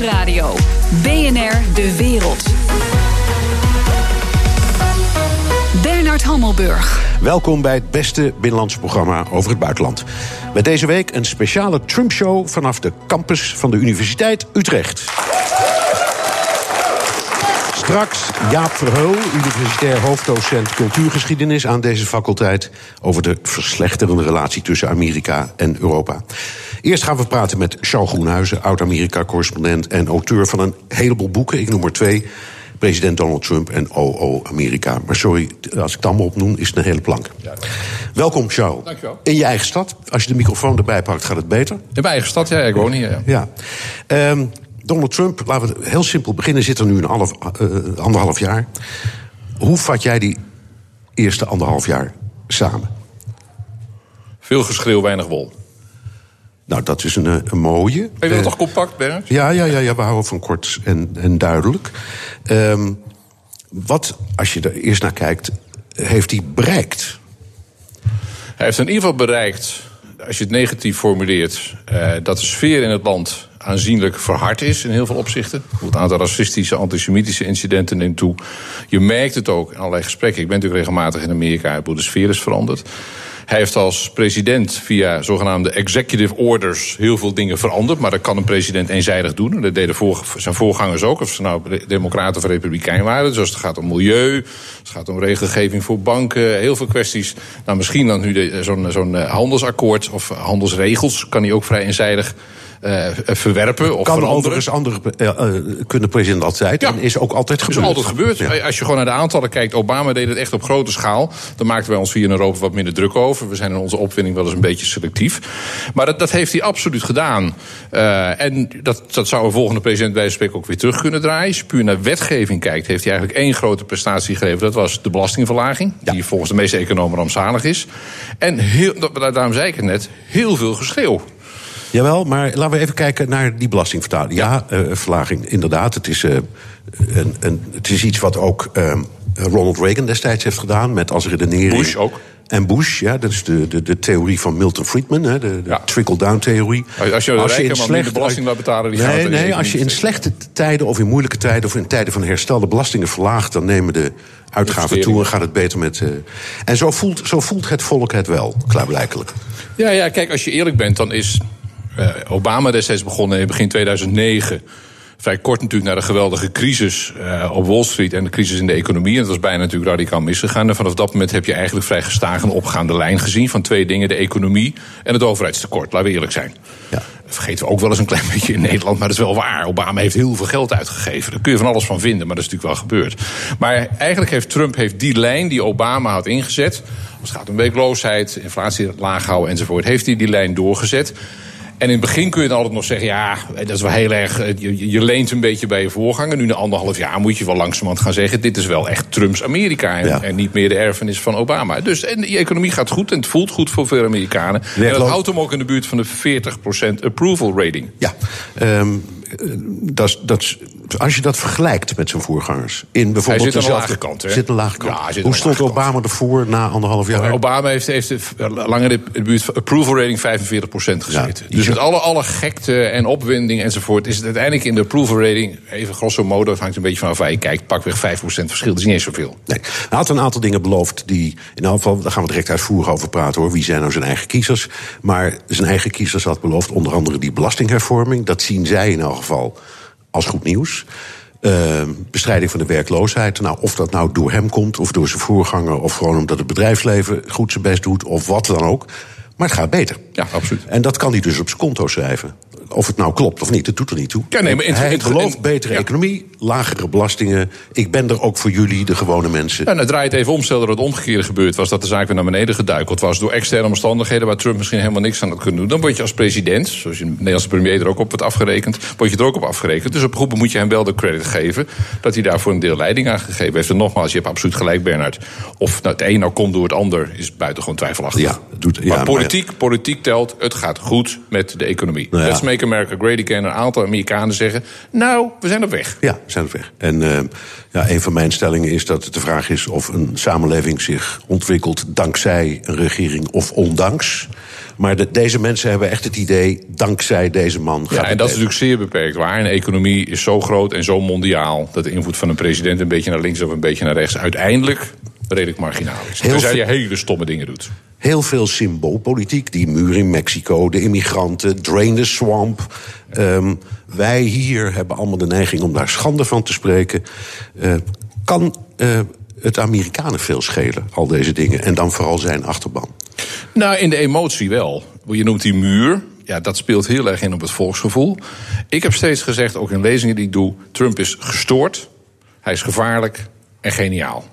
Nieuwsradio. BNR De Wereld. Bernard Hammelburg. Welkom bij het beste binnenlandse programma over het buitenland. Met deze week een speciale Trump-show vanaf de campus van de Universiteit Utrecht. Straks Jaap Verheul, universitair hoofddocent cultuurgeschiedenis aan deze faculteit, over de verslechterende relatie tussen Amerika en Europa. Eerst gaan we praten met Charles Groenhuijsen, oud-Amerika-correspondent en auteur van een heleboel boeken. Ik noem er 2, President Donald Trump en O.O. Amerika. Maar sorry, als ik het allemaal opnoem, is het een hele plank. Ja, welkom, Charles. Dankjewel. In je eigen stad. Als je de microfoon erbij pakt, gaat het beter. In mijn eigen stad, ja. Ik woon hier, ja. Donald Trump, laten we heel simpel beginnen, zit er nu een anderhalf jaar. Hoe vat jij die eerste anderhalf jaar samen? Veel geschreeuw, weinig wol. Nou, dat is een mooie. Maar je wilt toch compact, Bernard? Ja, we houden van kort en duidelijk. Wat, als je er eerst naar kijkt, heeft hij bereikt? Hij heeft in ieder geval bereikt, als je het negatief formuleert, dat de sfeer in het land aanzienlijk verhard is in heel veel opzichten. Het aantal racistische, antisemitische incidenten neemt toe. Je merkt het ook in allerlei gesprekken. Ik ben natuurlijk regelmatig in Amerika, de sfeer is veranderd. Hij heeft als president via zogenaamde executive orders heel veel dingen veranderd. Maar dat kan een president eenzijdig doen. Dat deden zijn voorgangers ook, of ze nou democraten of republikein waren. Dus als het gaat om milieu, als het gaat om regelgeving voor banken, heel veel kwesties. Nou, misschien dan nu zo'n handelsakkoord of handelsregels kan hij ook vrij eenzijdig verwerpen of kan veranderen. Kan overigens kunnen president altijd. Ja. En is ook altijd gebeurd. Is altijd gebeurd. Ja. Als je gewoon naar de aantallen kijkt, Obama deed het echt op grote schaal. Daar maakten wij ons hier in Europa wat minder druk over. We zijn in onze opwinding wel eens een beetje selectief. Maar dat heeft hij absoluut gedaan. En dat zou een volgende president bij wijze van spreken ook weer terug kunnen draaien. Als je puur naar wetgeving kijkt, heeft hij eigenlijk 1 grote prestatie gegeven. Dat was de belastingverlaging. Ja. Die volgens de meeste economen rampzalig is. En daarom zei ik het net, heel veel geschreeuw. Jawel, maar laten we even kijken naar die belastingvertaling. Ja, verlaging, inderdaad. Het is, het is iets wat ook Ronald Reagan destijds heeft gedaan, met als redenering. Bush ook. En Bush, ja, dat is de theorie van Milton Friedman, hè, de trickle-down theorie. Als je de rijken maar niet de belasting laat betalen, die gaat als je in slechte tijden of in moeilijke tijden of in tijden van herstel de belastingen verlaagt, dan nemen de uitgaven toe en gaat het beter met. En zo voelt het volk het wel, klaarblijkelijk. Ja, kijk, als je eerlijk bent, dan is Obama destijds begonnen in begin 2009. Vrij kort natuurlijk na de geweldige crisis op Wall Street en de crisis in de economie. En dat was bijna natuurlijk radicaal misgegaan. En vanaf dat moment heb je eigenlijk vrij gestaag een opgaande lijn gezien van 2 dingen. De economie en het overheidstekort, laten we eerlijk zijn. Ja. Dat vergeten we ook wel eens een klein beetje in Nederland, maar dat is wel waar. Obama heeft heel veel geld uitgegeven. Daar kun je van alles van vinden, maar dat is natuurlijk wel gebeurd. Maar eigenlijk heeft Trump die lijn die Obama had ingezet, als het gaat om werkloosheid, inflatie laag houden enzovoort, heeft hij die lijn doorgezet. En in het begin kun je dan altijd nog zeggen, ja, dat is wel heel erg, je leent een beetje bij je voorganger. Nu na anderhalf jaar moet je wel langzamerhand gaan zeggen, dit is wel echt Trumps Amerika en niet meer de erfenis van Obama. Dus en die economie gaat goed en het voelt goed voor veel Amerikanen. En dat houdt hem ook in de buurt van de 40% approval rating. Ja, als je dat vergelijkt met zijn voorgangers. In bijvoorbeeld hij zit aan de lage kant. Hoe stond Obama ervoor na anderhalf jaar? Obama heeft langer in de buurt van approval rating 45% gezeten. Ja, dus met alle gekte en opwinding enzovoort is het uiteindelijk in de approval rating, even grosso modo, het hangt een beetje vanaf waar je kijkt, pakweg 5% verschil. Dat is niet eens zoveel. Nee. Hij had een aantal dingen beloofd die, in elk geval, daar gaan we direct uitvoerig over praten hoor. Wie zijn nou zijn eigen kiezers? Maar zijn eigen kiezers had beloofd onder andere die belastinghervorming. Dat zien zij in elk geval als goed nieuws. Bestrijding van de werkloosheid. Nou, of dat nou door hem komt, of door zijn voorganger, of gewoon omdat het bedrijfsleven goed zijn best doet, of wat dan ook. Maar het gaat beter. Ja, absoluut. En dat kan hij dus op zijn konto schrijven. Of het nou klopt of niet, dat doet er niet toe. Ja, nee, maar hij gelooft betere economie, lagere belastingen. Ik ben er ook voor jullie, de gewone mensen. Nou, draai het even om. Stel dat het omgekeerde gebeurd was, dat de zaak weer naar beneden geduikeld was door externe omstandigheden waar Trump misschien helemaal niks aan had kunnen doen. Dan word je als president, zoals de Nederlandse premier er ook op wordt afgerekend, Dus op groepen moet je hem wel de credit geven dat hij daarvoor een deel leiding aan gegeven heeft. En nogmaals, je hebt absoluut gelijk, Bernard. Of nou, het een nou komt door het ander, is buitengewoon twijfelachtig. Ja, maar politiek telt, het gaat goed met de economie. Nou ja. Let's make America great again. Een aantal Amerikanen zeggen, nou, we zijn op weg. Ja, we zijn op weg. En een van mijn stellingen is dat het de vraag is of een samenleving zich ontwikkelt dankzij een regering of ondanks. Maar deze mensen hebben echt het idee, dankzij deze man gaat het beter. En dat is natuurlijk zeer beperkt waar. Een economie is zo groot en zo mondiaal dat de invloed van een president een beetje naar links of een beetje naar rechts uiteindelijk redelijk marginaal is. Tenzij je hele stomme dingen doet. Heel veel symboolpolitiek. Die muur in Mexico, de immigranten, drain the swamp. Wij hier hebben allemaal de neiging om daar schande van te spreken. Kan het Amerikanen veel schelen, al deze dingen? En dan vooral zijn achterban. Nou, in de emotie wel. Je noemt die muur. Ja, dat speelt heel erg in op het volksgevoel. Ik heb steeds gezegd, ook in lezingen die ik doe, Trump is gestoord, hij is gevaarlijk en geniaal.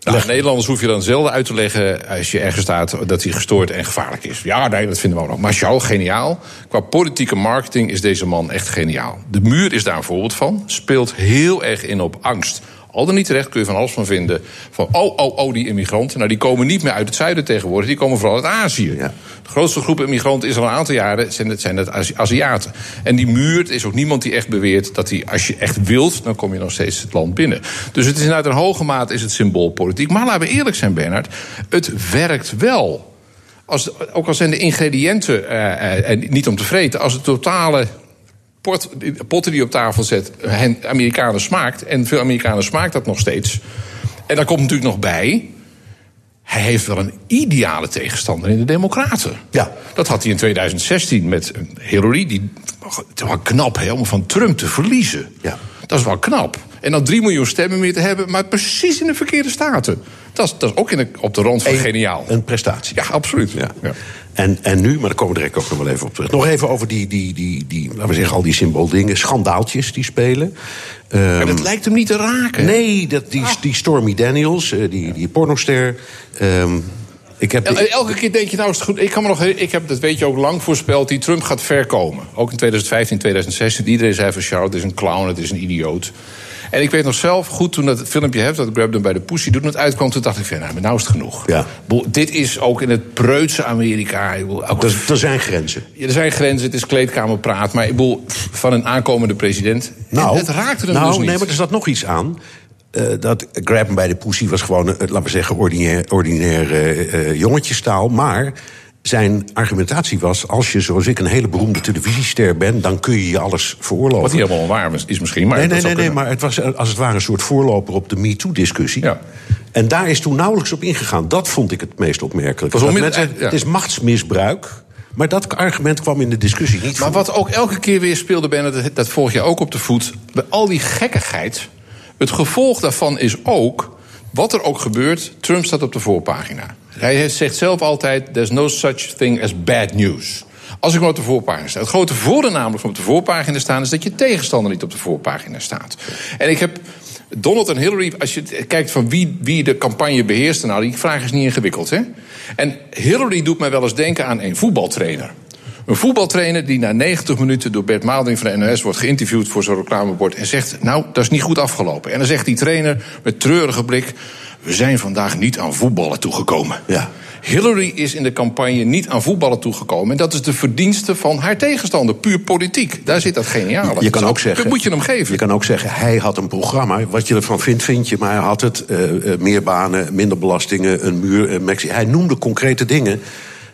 Nou, Nederlanders hoef je dan zelden uit te leggen als je ergens staat dat hij gestoord en gevaarlijk is. Ja, nee, dat vinden we ook nog. Martial, geniaal. Qua politieke marketing is deze man echt geniaal. De muur is daar een voorbeeld van. Speelt heel erg in op angst. Al dan niet terecht, kun je van alles van vinden. Van die immigranten. Nou, die komen niet meer uit het zuiden tegenwoordig. Die komen vooral uit Azië. Ja. De grootste groep immigranten is al een aantal jaren zijn het Aziaten. En die muur is ook niemand die echt beweert dat hij, als je echt wilt, dan kom je nog steeds het land binnen. Dus het is in hoge mate is het symboolpolitiek. Maar laten we eerlijk zijn, Bernard. Het werkt wel. Ook al zijn de ingrediënten niet om te vreten. Als het totale potten die op tafel zet, Amerikanen smaakt. En veel Amerikanen smaakt dat nog steeds. En daar komt natuurlijk nog bij, hij heeft wel een ideale tegenstander in de Democraten. Ja. Dat had hij in 2016 met Hillary. Het was knap om van Trump te verliezen. Ja. Dat is wel knap. En dan 3 miljoen stemmen meer te hebben, maar precies in de verkeerde staten. Dat is ook op de rand van geniaal. Een prestatie. Ja, absoluut. Ja. Ja. En nu, maar daar komen we direct ook nog wel even op terug. Nog even over laten we zeggen, al die symbooldingen. Schandaaltjes die spelen. Maar dat lijkt hem niet te raken. Nee, die Stormy Daniels, die pornoster. Elke keer denk je, nou is het goed. Dat weet je ook, lang voorspeld, die Trump gaat ver komen. Ook in 2015, 2016. Iedereen zei van Charles, het is een clown, het is een idioot. En ik weet nog zelf goed, toen dat filmpje dat Grab hem bij de pussy doet, en het uitkwam, toen dacht ik van, nou is het genoeg. Ja. Dit is ook in het preutse Amerika. Er zijn grenzen. Ja, er zijn grenzen, het is kleedkamerpraat. Maar van een aankomende president. Nou, het raakte hem dus niet. Nee, maar er zat nog iets aan. Dat Grab hem bij de pussy was gewoon, laten we zeggen, ordinair jongetjestaal. Maar zijn argumentatie was, als je zoals ik een hele beroemde televisiester bent, dan kun je je alles veroorloven. Wat niet helemaal waar is misschien, maar nee, maar het was als het ware een soort voorloper op de MeToo-discussie. Ja. En daar is toen nauwelijks op ingegaan. Dat vond ik het meest opmerkelijk. Het is machtsmisbruik. Maar dat argument kwam in de discussie niet voor. Maar wat ook elke keer weer speelde, Bernard, dat volg je ook op de voet, bij al die gekkigheid, het gevolg daarvan is ook, wat er ook gebeurt, Trump staat op de voorpagina. Hij zegt zelf altijd, there's no such thing as bad news. Als ik maar op de voorpagina sta. Het grote voordeel namelijk van op de voorpagina staan is dat je tegenstander niet op de voorpagina staat. En ik heb Donald en Hillary, als je kijkt van wie de campagne beheerste, nou, die vraag is niet ingewikkeld, hè? En Hillary doet mij wel eens denken aan een voetbaltrainer. Een voetbaltrainer die na 90 minuten door Bert Malding van de NOS wordt geïnterviewd voor zo'n reclamebord en zegt, nou, dat is niet goed afgelopen. En dan zegt die trainer met treurige blik, we zijn vandaag niet aan voetballen toegekomen. Ja. Hillary is in de campagne niet aan voetballen toegekomen. En dat is de verdienste van haar tegenstander. Puur politiek. Daar zit dat geniale. Je kan ook zeggen, dat moet je hem geven. Je kan ook zeggen, hij had een programma. Wat je ervan vindt, vind je. Maar hij had het. Meer banen, minder belastingen, een muur. Hij noemde concrete dingen.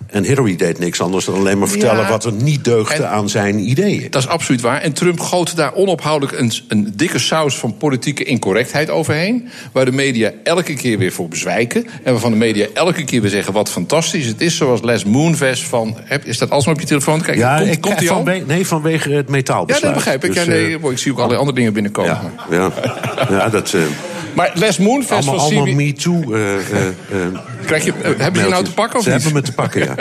En Hillary deed niks anders dan alleen maar vertellen wat er niet deugde aan zijn ideeën. Dat is absoluut waar. En Trump goot daar onophoudelijk een dikke saus van politieke incorrectheid overheen. Waar de media elke keer weer voor bezwijken. En waarvan de media elke keer weer zeggen wat fantastisch het is. Zoals Les Moonves van, is dat alsmaar op je telefoon? Kijk, ja, vanwege het metaalbesluit. Ja, dat begrijp ik. Dus, ik zie ook allerlei andere dingen binnenkomen. Ja, dat... Maar Les Moonves allemaal Me Too. Hebben ze nou te pakken of niet? Ze hebben me te pakken, ja.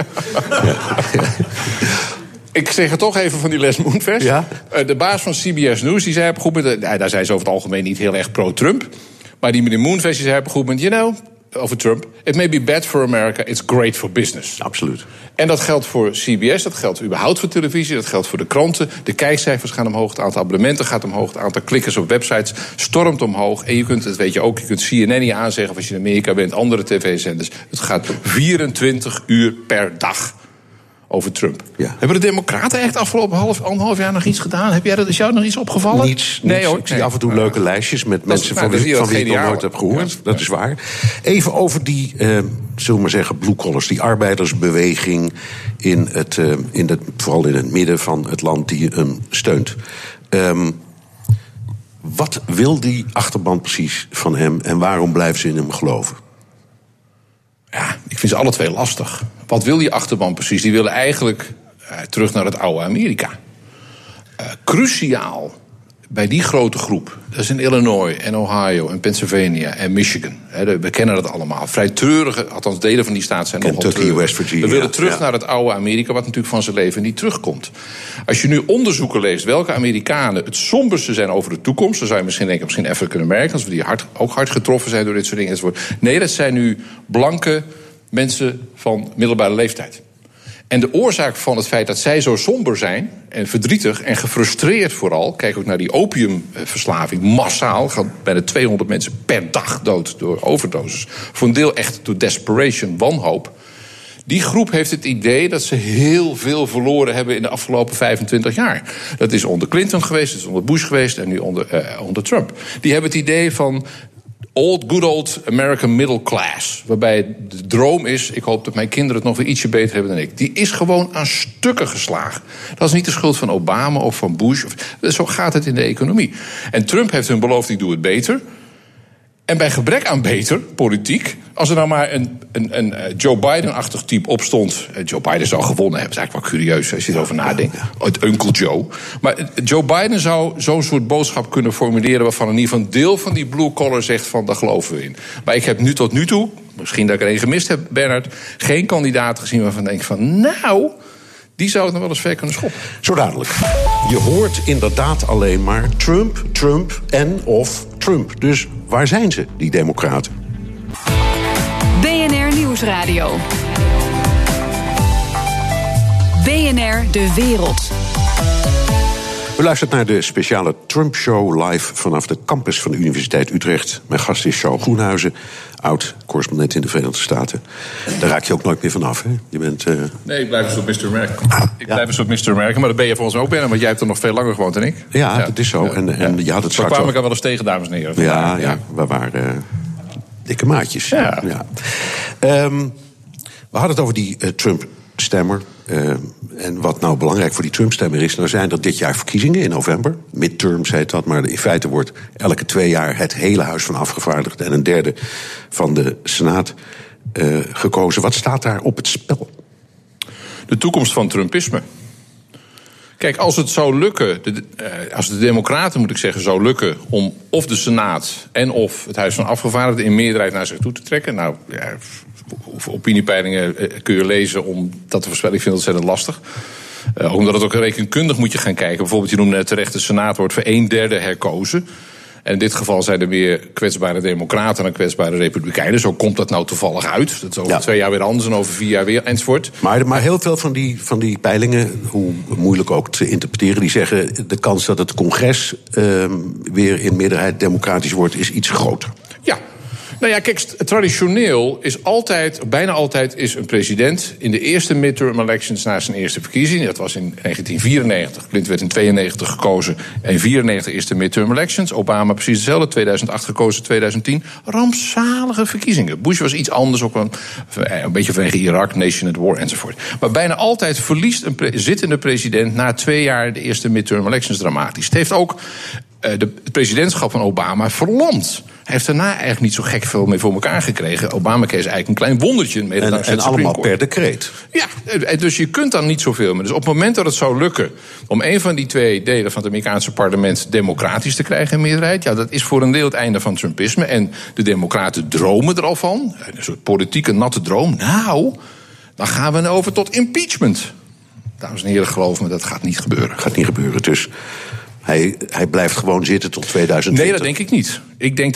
Ik zeg het toch even van die Les Moonves. Ja? De baas van CBS News, die zei op een goed moment, daar zijn ze over het algemeen niet heel erg pro-Trump. Maar die meneer Moonves, die zei op een goed moment, over Trump, it may be bad for America, it's great for business. Absoluut. En dat geldt voor CBS, dat geldt überhaupt voor televisie, dat geldt voor de kranten. De kijkcijfers gaan omhoog, het aantal abonnementen gaat omhoog, het aantal klikkers op websites stormt omhoog. En je kunt CNN niet aanzeggen als je in Amerika bent, andere tv-zenders. Het gaat 24 uur per dag over Trump. Ja. Hebben de Democraten echt afgelopen anderhalf jaar nog iets gedaan? Is jou nog iets opgevallen? Niets. Hoor, ik zie af en toe leuke lijstjes met mensen van wie ik nog nooit heb gehoord. Ja. Dat is waar. Even over die zullen we maar zeggen, blue collars, die arbeidersbeweging vooral in het midden van het land die hem steunt. Wat wil die achterban precies van hem en waarom blijven ze in hem geloven? Ja, ik vind ze alle twee lastig. Wat wil die achterban precies? Die willen eigenlijk terug naar het oude Amerika. Cruciaal bij die grote groep, dat is in Illinois en Ohio en Pennsylvania en Michigan. We kennen dat allemaal. Vrij treurige, althans delen van die staat zijn nogal treurig. We willen terug naar het oude Amerika, wat natuurlijk van zijn leven niet terugkomt. Als je nu onderzoeken leest welke Amerikanen het somberste zijn over de toekomst, dan zou je misschien even kunnen merken, als we die ook hard getroffen zijn door dit soort dingen enzovoort. Nee, dat zijn nu blanke mensen van middelbare leeftijd. En de oorzaak van het feit dat zij zo somber zijn en verdrietig en gefrustreerd vooral, kijk ook naar die opiumverslaving, massaal gaan bijna 200 mensen per dag dood door overdoses. Voor een deel echt door desperation, wanhoop. Die groep heeft het idee dat ze heel veel verloren hebben in de afgelopen 25 jaar. Dat is onder Clinton geweest, dat is onder Bush geweest en nu onder Trump. Die hebben het idee van good old American middle class. Waarbij de droom is, ik hoop dat mijn kinderen het nog weer ietsje beter hebben dan ik. Die is gewoon aan stukken geslagen. Dat is niet de schuld van Obama of van Bush. Zo gaat het in de economie. En Trump heeft hun beloofd, ik doe het beter. En bij gebrek aan beter, politiek, als er nou maar een Joe Biden-achtig type opstond. Joe Biden zou gewonnen hebben, dat is eigenlijk wel curieus als je erover nadenkt. Het Uncle Joe. Maar Joe Biden zou zo'n soort boodschap kunnen formuleren waarvan in ieder geval een deel van die blue collar zegt van daar geloven we in. Maar ik heb nu tot nu toe, misschien dat ik er één gemist heb, Bernard, geen kandidaat gezien waarvan ik denk van nou, die zou het nog wel eens ver kunnen schoppen. Zo dadelijk. Je hoort inderdaad alleen maar Trump, Trump en of Trump. Dus waar zijn ze, die democraten? BNR Nieuwsradio. BNR De Wereld. U luistert naar de speciale Trump-show live vanaf de campus van de Universiteit Utrecht. Mijn gast is Charles Groenhuijsen, oud-correspondent in de Verenigde Staten. Daar raak je ook nooit meer vanaf, hè? Je bent, Nee, ik blijf een soort Mr. America. Blijf een soort Mr. America, maar dat ben je volgens mij ook binnen, want jij hebt er nog veel langer gewoond dan ik. Ja, dat is zo. En je had het straks. Daar kwam ik al wel eens tegen, dames en heren. Ja, we waren dikke maatjes. Ja. We hadden het over die Trump-stemmer. En wat nou belangrijk voor die Trump-stemmer is, nou zijn er dit jaar verkiezingen in november. Midterms heet dat, maar in feite wordt elke 2 jaar het hele Huis van Afgevaardigden en een derde van de Senaat gekozen. Wat staat daar op het spel? De toekomst van Trumpisme. Kijk, als het zou lukken, als de democraten moet ik zeggen, zou lukken om of de Senaat en of het Huis van Afgevaardigden in meerderheid naar zich toe te trekken. Nou, ja, opiniepeilingen kun je lezen om dat te voorspellen. Ik vind dat ontzettend lastig. Omdat het ook rekenkundig moet je gaan kijken. Bijvoorbeeld, je noemde terecht, de Senaat wordt voor 1/3 herkozen. En in dit geval zijn er meer kwetsbare democraten dan kwetsbare republikeinen. Zo komt dat nou toevallig uit. Dat is over 2 jaar weer anders en over 4 jaar weer enzovoort. Maar heel veel van die peilingen, hoe moeilijk ook te interpreteren, die zeggen de kans dat het congres weer in meerderheid democratisch wordt is iets groter. Ja. Nou ja, kijk, traditioneel is bijna altijd een president in de eerste midterm elections na zijn eerste verkiezing. Dat was in 1994. Clinton werd in 1992 gekozen. En in 1994 is de midterm elections. Obama precies hetzelfde. 2008 gekozen, 2010. Rampzalige verkiezingen. Bush was iets anders, ook een beetje vanwege Irak, Nation at War enzovoort. Maar bijna altijd verliest een zittende president na 2 jaar de eerste midterm elections dramatisch. Het heeft ook het presidentschap van Obama verlamd. Hij heeft daarna eigenlijk niet zo gek veel mee voor elkaar gekregen. Obamacare is eigenlijk een klein wondertje. En allemaal per decreet. Ja, dus je kunt dan niet zoveel meer. Dus op het moment dat het zou lukken om een van die 2 delen van het Amerikaanse parlement democratisch te krijgen in meerderheid, ja, dat is voor een deel het einde van Trumpisme. En de democraten dromen er al van. Een soort politieke natte droom. Nou, dan gaan we over tot impeachment. Dames en heren, geloof me, dat gaat niet gebeuren. Dus Hij blijft gewoon zitten tot 2020. Nee, dat denk ik niet. Ik denk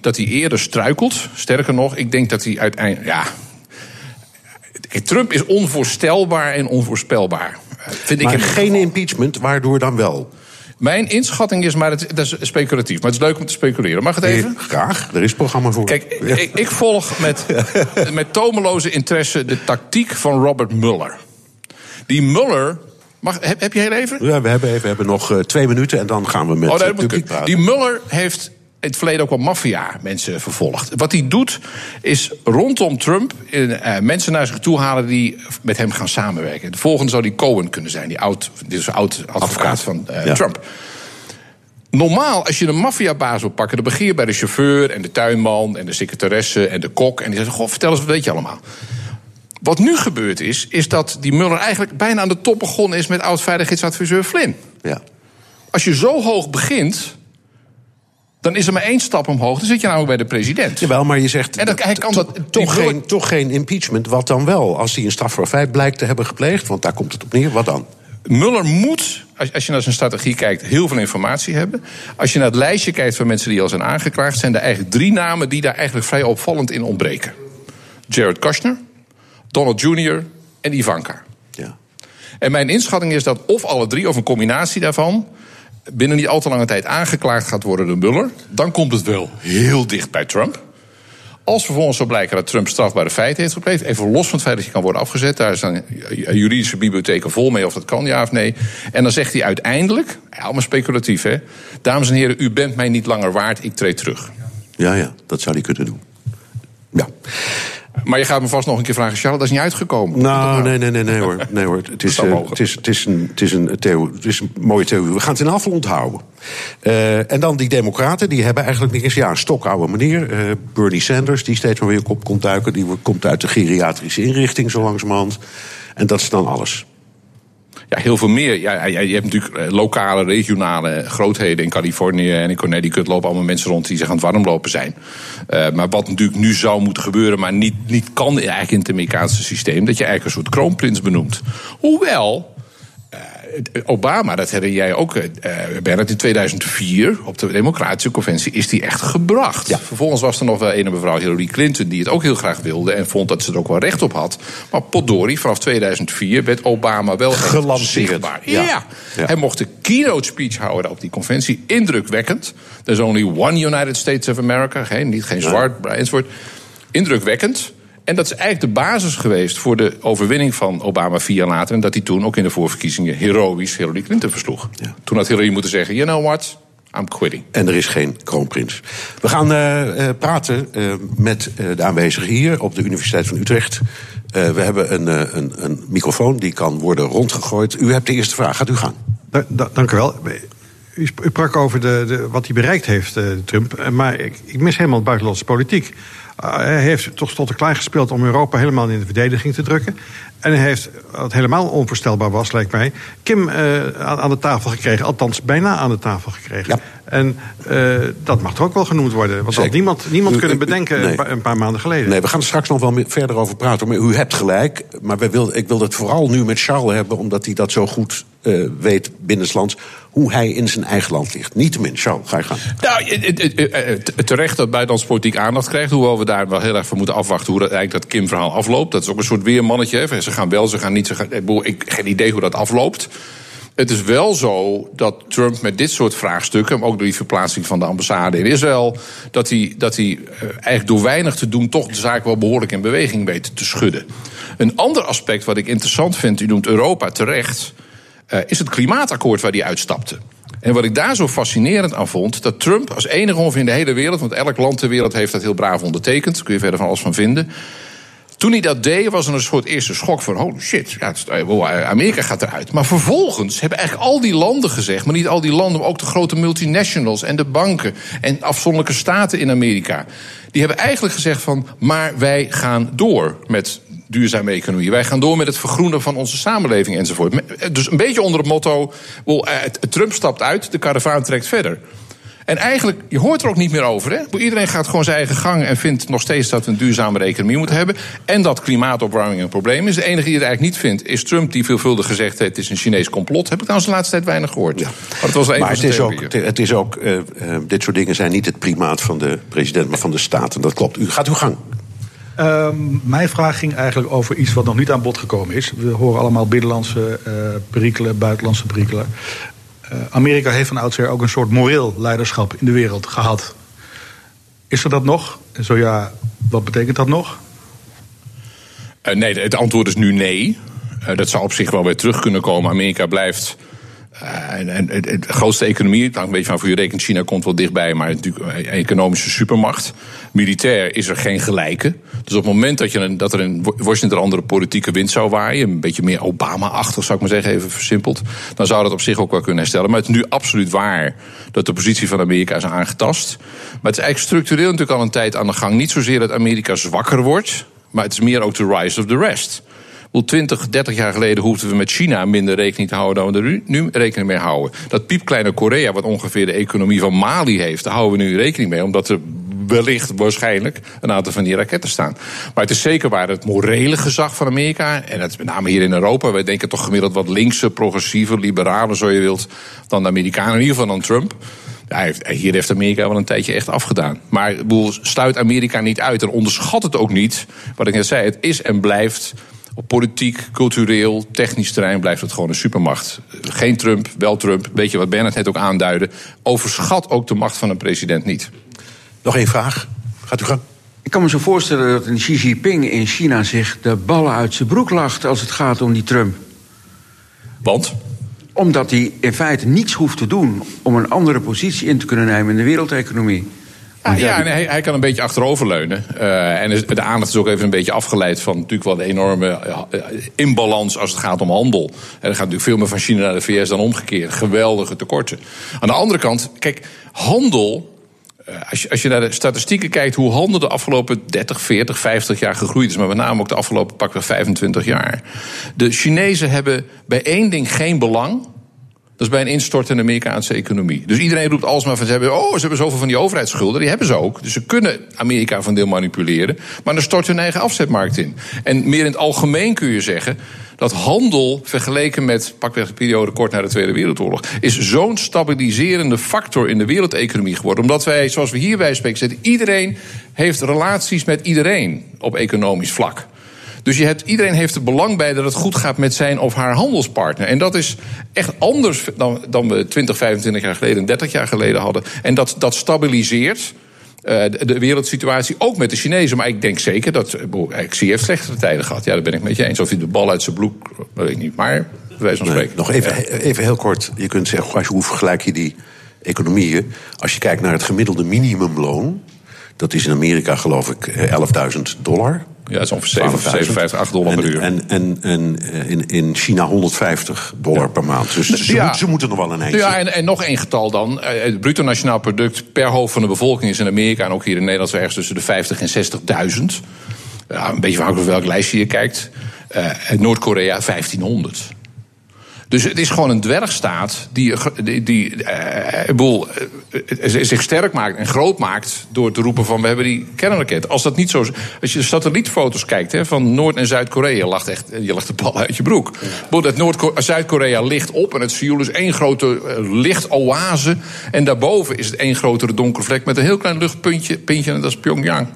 dat hij eerder struikelt. Sterker nog, ik denk dat hij uiteindelijk... Ja, Trump is onvoorstelbaar en onvoorspelbaar. Geen impeachment, waardoor dan wel? Mijn inschatting is, maar dat is speculatief. Maar het is leuk om te speculeren. Mag het even? Nee, graag, er is programma voor. Kijk, ik volg met tomeloze interesse de tactiek van Robert Mueller. Die Mueller... Heb je heel even? Ja, we hebben nog 2 minuten en dan gaan we met het publiek praten. Die Mueller heeft in het verleden ook wel maffia mensen vervolgd. Wat hij doet is rondom Trump mensen naar zich toe halen die met hem gaan samenwerken. De volgende zou die Cohen kunnen zijn, die oud-advocaat van Trump. Normaal, als je een maffiabaas wil pakken, dan begin je bij de chauffeur en de tuinman en de secretaresse en de kok. En die zegt, goh, vertel eens, wat weet je allemaal. Wat nu gebeurd is, is dat die Mueller eigenlijk bijna aan de top begonnen is met oud-veiligheidsadviseur Flynn. Ja. Als je zo hoog begint, dan is er maar één stap omhoog. Dan zit je namelijk bij de president. Jawel, maar je zegt, en dat, hij kan dat, toch geen impeachment, wat dan wel? Als hij een strafbaar feit blijkt te hebben gepleegd, want daar komt het op neer, wat dan? Mueller moet, als je naar zijn strategie kijkt, heel veel informatie hebben. Als je naar het lijstje kijkt van mensen die al zijn aangeklaagd, zijn er eigenlijk drie namen die daar eigenlijk vrij opvallend in ontbreken. Jared Kushner, Donald Jr. en Ivanka. Ja. En mijn inschatting is dat of alle drie, of een combinatie daarvan, binnen niet al te lange tijd aangeklaagd gaat worden door Mueller. Dan komt het wel heel dicht bij Trump. Als vervolgens zou blijken dat Trump strafbare feiten heeft gepleegd, even los van het feit dat je kan worden afgezet, daar is een juridische bibliotheken vol mee of dat kan, ja of nee. En dan zegt hij uiteindelijk, allemaal speculatief hè, dames en heren, u bent mij niet langer waard, ik treed terug. Ja, dat zou hij kunnen doen. Ja. Maar je gaat me vast nog een keer vragen, Charles, dat is niet uitgekomen. Nou, nee hoor. Het is een mooie theorie. We gaan het in afval onthouden. En dan die democraten, die hebben eigenlijk niks. Ja, een stokoude meneer. Bernie Sanders, die steeds maar weer op komt duiken. Die komt uit de geriatrische inrichting zo langzamerhand. En dat is dan alles. Ja, heel veel meer. Ja, je hebt natuurlijk lokale, regionale grootheden in Californië en in Connecticut lopen allemaal mensen rond die zich aan het warmlopen zijn. Maar wat natuurlijk nu zou moeten gebeuren, maar niet kan eigenlijk in het Amerikaanse systeem, dat je eigenlijk een soort kroonprins benoemt. Hoewel, Obama, dat herinner jij ook, Bernard, in 2004 op de Democratische Conventie is die echt gebracht. Ja. Vervolgens was er nog wel een mevrouw Hillary Clinton die het ook heel graag wilde en vond dat ze er ook wel recht op had. Maar potdorie, vanaf 2004 werd Obama wel gelanceerd. Ja. Hij mocht de keynote speech houden op die conventie. Indrukwekkend. There's only one United States of America. Geen zwart, maar enzovoort. Indrukwekkend. En dat is eigenlijk de basis geweest voor de overwinning van Obama 4 jaar later. En dat hij toen ook in de voorverkiezingen heroïs Hillary Clinton versloeg. Ja. Toen had Hillary moeten zeggen, you know what, I'm quitting. En er is geen kroonprins. We gaan praten met de aanwezigen hier op de Universiteit van Utrecht. We hebben een microfoon die kan worden rondgegooid. U hebt de eerste vraag, gaat u gang. Dank u wel. U sprak over wat hij bereikt heeft, Trump. Maar ik mis helemaal de buitenlandse politiek. Hij heeft toch tot de klaar gespeeld om Europa helemaal in de verdediging te drukken. En hij heeft, wat helemaal onvoorstelbaar was, lijkt mij, Kim aan de tafel gekregen. Althans, bijna aan de tafel gekregen. Ja. En dat mag toch ook wel genoemd worden. Want dat had niemand kunnen bedenken een paar maanden geleden. Nee, we gaan er straks nog wel verder over praten. Maar u hebt gelijk, maar ik wil het vooral nu met Charles hebben, omdat hij dat zo goed weet binnenslands, hoe hij in zijn eigen land ligt. Niettemin, Charles, ga je gaan. Nou, terecht dat buitenlands politiek aandacht krijgt, hoewel we daar wel heel erg van moeten afwachten hoe dat Kim-verhaal afloopt. Dat is ook een soort weermannetje, hè. Ze gaan wel, ze gaan niet. Ik heb geen idee hoe dat afloopt. Het is wel zo dat Trump met dit soort vraagstukken, maar ook door die verplaatsing van de ambassade in Israël, dat hij eigenlijk door weinig te doen toch de zaak wel behoorlijk in beweging weet te schudden. Een ander aspect wat ik interessant vind, u noemt Europa terecht, is het klimaatakkoord waar hij uitstapte. En wat ik daar zo fascinerend aan vond, dat Trump als enige ongeveer in de hele wereld, want elk land ter wereld heeft dat heel braaf ondertekend, daar kun je verder van alles van vinden. Toen hij dat deed, was er een soort eerste schok van, holy shit, Amerika gaat eruit. Maar vervolgens hebben eigenlijk al die landen gezegd, maar niet al die landen, maar ook de grote multinationals en de banken en afzonderlijke staten in Amerika. Die hebben eigenlijk gezegd van, maar wij gaan door met duurzame economie. Wij gaan door met het vergroenen van onze samenleving enzovoort. Dus een beetje onder het motto, Trump stapt uit, de karavaan trekt verder. En eigenlijk, je hoort er ook niet meer over, hè? Iedereen gaat gewoon zijn eigen gang en vindt nog steeds dat we een duurzamere economie moeten hebben. En dat klimaatopwarming een probleem is. De enige die het eigenlijk niet vindt, is Trump, die veelvuldig gezegd heeft, het is een Chinees complot. Heb ik trouwens de laatste tijd weinig gehoord. Ja. Maar dit soort dingen zijn niet het primaat van de president, maar van de staten. Dat klopt. U gaat uw gang. Mijn vraag ging eigenlijk over iets wat nog niet aan bod gekomen is. We horen allemaal binnenlandse perikelen, buitenlandse perikelen. Amerika heeft van oudsher ook een soort moreel leiderschap in de wereld gehad. Is er dat nog? En zo ja, wat betekent dat nog? Nee, het antwoord is nu nee. Dat zou op zich wel weer terug kunnen komen. Amerika blijft En de grootste economie, het hangt een beetje van voor je rekent, China komt wel dichtbij, maar natuurlijk een economische supermacht. Militair is er geen gelijke. Dus op het moment dat er in Washington een andere politieke wind zou waaien, een beetje meer Obama-achtig zou ik maar zeggen, even versimpeld, dan zou dat op zich ook wel kunnen herstellen. Maar het is nu absoluut waar dat de positie van Amerika is aangetast. Maar het is eigenlijk structureel natuurlijk al een tijd aan de gang. Niet zozeer dat Amerika zwakker wordt, maar het is meer ook de rise of the rest. 20, 30 jaar geleden hoefden we met China minder rekening te houden dan we er nu rekening mee houden. Dat piepkleine Korea, wat ongeveer de economie van Mali heeft, daar houden we nu rekening mee, omdat er wellicht waarschijnlijk een aantal van die raketten staan. Maar het is zeker waar het morele gezag van Amerika, en dat is met name hier in Europa, wij denken toch gemiddeld wat linkse, progressieve, liberale, zo je wilt, dan de Amerikanen, in ieder geval dan Trump. Hier heeft Amerika wel een tijdje echt afgedaan. Maar sluit Amerika niet uit en onderschat het ook niet. Wat ik net zei, het is en blijft op politiek, cultureel, technisch terrein blijft het gewoon een supermacht. Geen Trump, wel Trump. Weet je wat Bernard net ook aanduidde. Overschat ook de macht van een president niet. Nog één vraag. Gaat u gang. Ik kan me zo voorstellen dat een Xi Jinping in China zich de ballen uit zijn broek lacht als het gaat om die Trump. Want? Omdat hij in feite niets hoeft te doen om een andere positie in te kunnen nemen in de wereldeconomie. Ja, en hij kan een beetje achteroverleunen. En de aandacht is ook even een beetje afgeleid van natuurlijk wel de enorme imbalans als het gaat om handel. En er gaat natuurlijk veel meer van China naar de VS dan omgekeerd. Geweldige tekorten. Aan de andere kant, kijk, handel. Als je naar de statistieken kijkt hoe handel de afgelopen 30, 40, 50 jaar gegroeid is, maar met name ook de afgelopen pakweg 25 jaar. De Chinezen hebben bij één ding geen belang. Dat is bij een instort in de Amerikaanse economie. Dus iedereen roept alsmaar van ze hebben zoveel van die overheidsschulden. Die hebben ze ook. Dus ze kunnen Amerika van deel manipuleren. Maar dan stort hun eigen afzetmarkt in. En meer in het algemeen kun je zeggen dat handel, vergeleken met pakweg de periode kort na de Tweede Wereldoorlog, is zo'n stabiliserende factor in de wereldeconomie geworden. Omdat wij, zoals we hierbij spreken, zetten, iedereen heeft relaties met iedereen op economisch vlak. Dus iedereen heeft er belang bij dat het goed gaat met zijn of haar handelspartner. En dat is echt anders dan we 20, 25 jaar geleden en 30 jaar geleden hadden. En dat stabiliseert de wereldsituatie, ook met de Chinezen. Maar ik denk zeker dat Xi heeft slechtere tijden gehad. Ja, daar ben ik met je eens. Of hij de bal uit zijn broek, weet ik niet. Maar wij van spreken. Nog even heel kort. Je kunt zeggen, hoe vergelijk je die economieën? Als je kijkt naar het gemiddelde minimumloon, dat is in Amerika geloof ik $11.000. Ja, dat is ongeveer $7,58 per uur. En in China $150 per maand. Dus ze moeten nog wel een eindje. Ja, en nog één getal dan. Het bruto nationaal product per hoofd van de bevolking is in Amerika en ook hier in Nederland ergens tussen de 50.000 en 60.000. Ja, een beetje afhankelijk van welk lijstje je kijkt. Noord-Korea 1.500. Dus het is gewoon een dwergstaat die zich sterk maakt en groot maakt door te roepen van we hebben die kernraket. Als dat niet zo is, als je de satellietfoto's kijkt van Noord- en Zuid-Korea, je lacht de bal uit je broek. Ja. Zuid-Korea ligt op en het Seoul is één grote lichtoase. En daarboven is het één grotere donkere vlek met een heel klein luchtpuntje en dat is Pyongyang.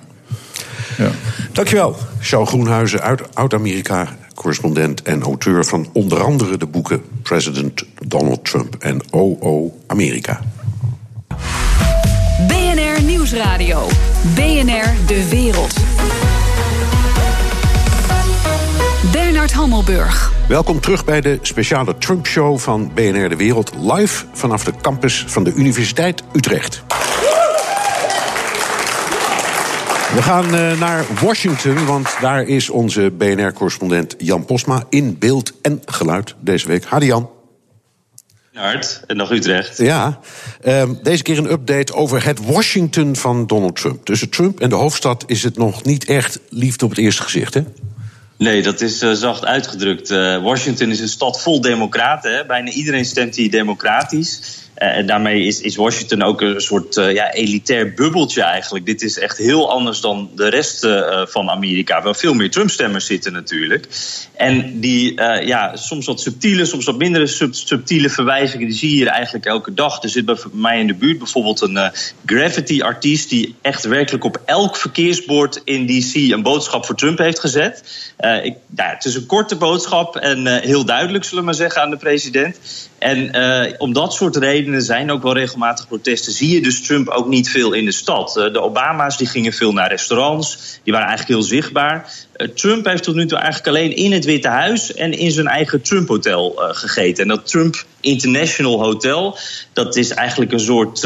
Ja. Dankjewel. Charles Groenhuijsen uit Oud-Amerika, correspondent en auteur van onder andere de boeken President Donald Trump en OO Amerika. BNR Nieuwsradio. BNR De Wereld. Bernard Hammelburg. Welkom terug bij de speciale Trump-show van BNR De Wereld, live vanaf de campus van de Universiteit Utrecht. We gaan naar Washington, want daar is onze BNR-correspondent Jan Postma in beeld en geluid deze week. Hadi Jan. En nog Utrecht. Ja, deze keer een update over het Washington van Donald Trump. Tussen Trump en de hoofdstad is het nog niet echt liefde op het eerste gezicht, hè? Nee, dat is zacht uitgedrukt. Washington is een stad vol democraten, hè? Bijna iedereen stemt hier democratisch. En daarmee is Washington ook een soort elitair bubbeltje eigenlijk. Dit is echt heel anders dan de rest van Amerika, waar veel meer Trump-stemmers zitten natuurlijk. En die soms wat subtiele, soms wat minder subtiele verwijzingen, die zie je hier eigenlijk elke dag. Er zit bij mij in de buurt bijvoorbeeld een graffiti-artiest die echt werkelijk op elk verkeersbord in D.C. een boodschap voor Trump heeft gezet. Het is een korte boodschap en heel duidelijk, zullen we maar zeggen, aan de president. En om dat soort redenen zijn ook wel regelmatig protesten. Zie je dus Trump ook niet veel in de stad. De Obama's die gingen veel naar restaurants. Die waren eigenlijk heel zichtbaar. Trump heeft tot nu toe eigenlijk alleen in het Witte Huis en in zijn eigen Trump-hotel gegeten. En dat Trump International Hotel, dat is eigenlijk een soort,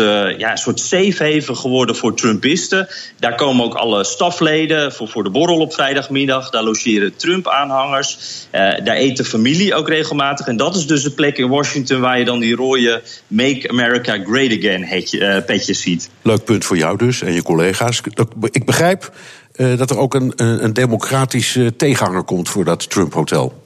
soort safe haven geworden voor Trumpisten. Daar komen ook alle stafleden voor de borrel op vrijdagmiddag. Daar logeren Trump-aanhangers. Daar eet de familie ook regelmatig. En dat is dus de plek in Washington waar je dan die rode Make America Great Again petjes ziet. Leuk punt voor jou dus en je collega's. Ik begrijp dat er ook een democratische tegenhanger komt voor dat Trump-hotel.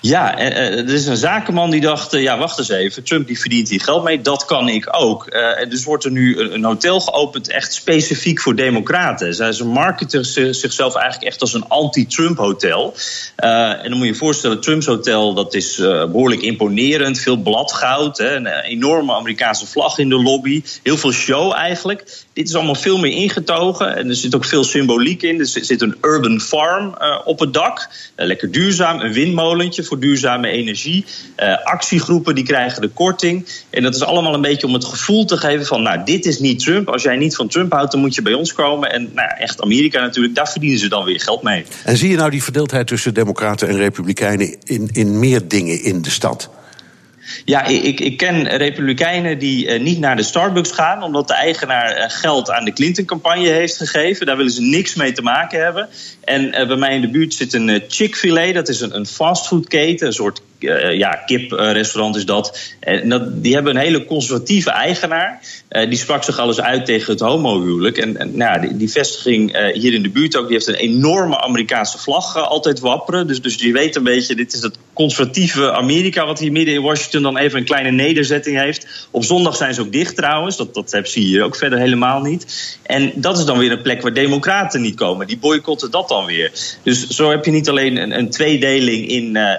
Ja, er is een zakenman die dacht, wacht eens even, Trump die verdient hier geld mee, dat kan ik ook. Dus wordt er nu een hotel geopend, echt specifiek voor democraten. Ze marketen zichzelf eigenlijk echt als een anti-Trump hotel. En dan moet je je voorstellen, Trumps hotel, dat is behoorlijk imponerend. Veel bladgoud, een enorme Amerikaanse vlag in de lobby, heel veel show eigenlijk. Dit is allemaal veel meer ingetogen en er zit ook veel symboliek in. Er zit een urban farm op het dak, lekker duurzaam, een windmolentje voor duurzame energie. Actiegroepen die krijgen de korting. En dat is allemaal een beetje om het gevoel te geven van, nou, dit is niet Trump. Als jij niet van Trump houdt, dan moet je bij ons komen. En nou, echt Amerika natuurlijk, daar verdienen ze dan weer geld mee. En zie je nou die verdeeldheid tussen democraten en republikeinen in meer dingen in de stad? Ja, ik ken republikeinen die niet naar de Starbucks gaan omdat de eigenaar geld aan de Clinton-campagne heeft gegeven. Daar willen ze niks mee te maken hebben. En bij mij in de buurt zit een Chick-fil-A, dat is een fastfoodketen, een soort kiprestaurant is dat. En die hebben een hele conservatieve eigenaar. Die sprak zich alles uit tegen het homohuwelijk. Die vestiging hier in de buurt ook, die heeft een enorme Amerikaanse vlag altijd wapperen. Dus je weet een beetje, dit is dat conservatieve Amerika wat hier midden in Washington dan even een kleine nederzetting heeft. Op zondag zijn ze ook dicht trouwens. Dat zie je hier ook verder helemaal niet. En dat is dan weer een plek waar democraten niet komen. Die boycotten dat dan weer. Dus zo heb je niet alleen een tweedeling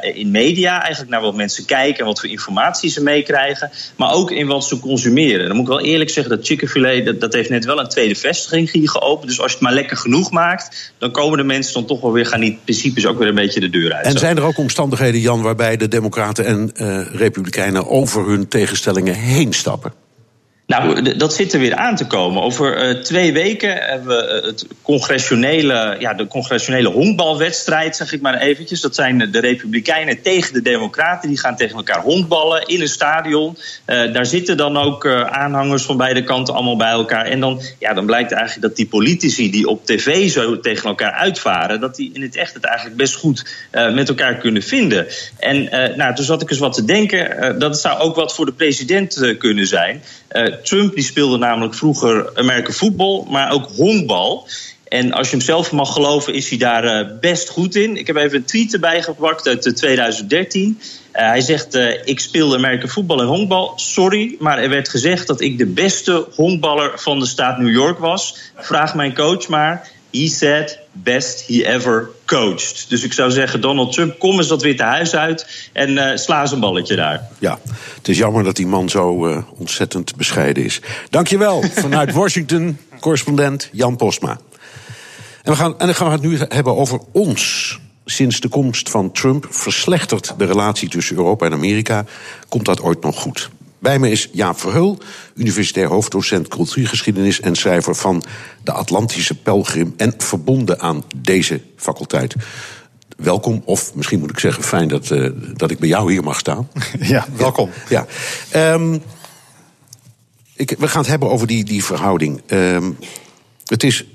in media, eigenlijk naar wat mensen kijken en wat voor informatie ze meekrijgen, maar ook in wat ze consumeren. Dan moet ik wel eerlijk zeggen dat Chick-fil-A, dat heeft net wel een tweede vestiging hier geopend. Dus als je het maar lekker genoeg maakt, dan komen de mensen dan toch wel weer, gaan die principes ook weer een beetje de deur uit. En zijn er ook omstandigheden, Jan, waarbij de democraten en republikeinen over hun tegenstellingen heen stappen? Nou, dat zit er weer aan te komen. Over 2 weken hebben we de congressionele honkbalwedstrijd, zeg ik maar eventjes. Dat zijn de republikeinen tegen de democraten. Die gaan tegen elkaar honkballen in een stadion. Daar zitten dan ook aanhangers van beide kanten allemaal bij elkaar. En dan blijkt eigenlijk dat die politici die op tv zo tegen elkaar uitvaren, dat die in het echt het eigenlijk best goed met elkaar kunnen vinden. En toen zat ik eens wat te denken. Dat zou ook wat voor de president kunnen zijn. Trump die speelde namelijk vroeger American football, maar ook honkbal. En als je hem zelf mag geloven, is hij daar best goed in. Ik heb even een tweet erbij gepakt uit 2013. Hij zegt, ik speelde American football en honkbal. Sorry, maar er werd gezegd dat ik de beste honkballer van de staat New York was. Vraag mijn coach maar. He said, best he ever coached. Dus ik zou zeggen, Donald Trump, kom eens dat Witte Huis uit en sla eens een balletje daar. Ja, het is jammer dat die man zo ontzettend bescheiden is. Dankjewel, vanuit Washington, correspondent Jan Postma. En dan gaan we het nu hebben over ons. Sinds de komst van Trump verslechtert de relatie tussen Europa en Amerika. Komt dat ooit nog goed? Bij me is Jaap Verheul, universitair hoofddocent cultuurgeschiedenis en schrijver van De Atlantische Pelgrim en verbonden aan deze faculteit. Welkom, of misschien moet ik zeggen, fijn dat ik bij jou hier mag staan. Ja, welkom. Ja. We gaan het hebben over die verhouding. Het is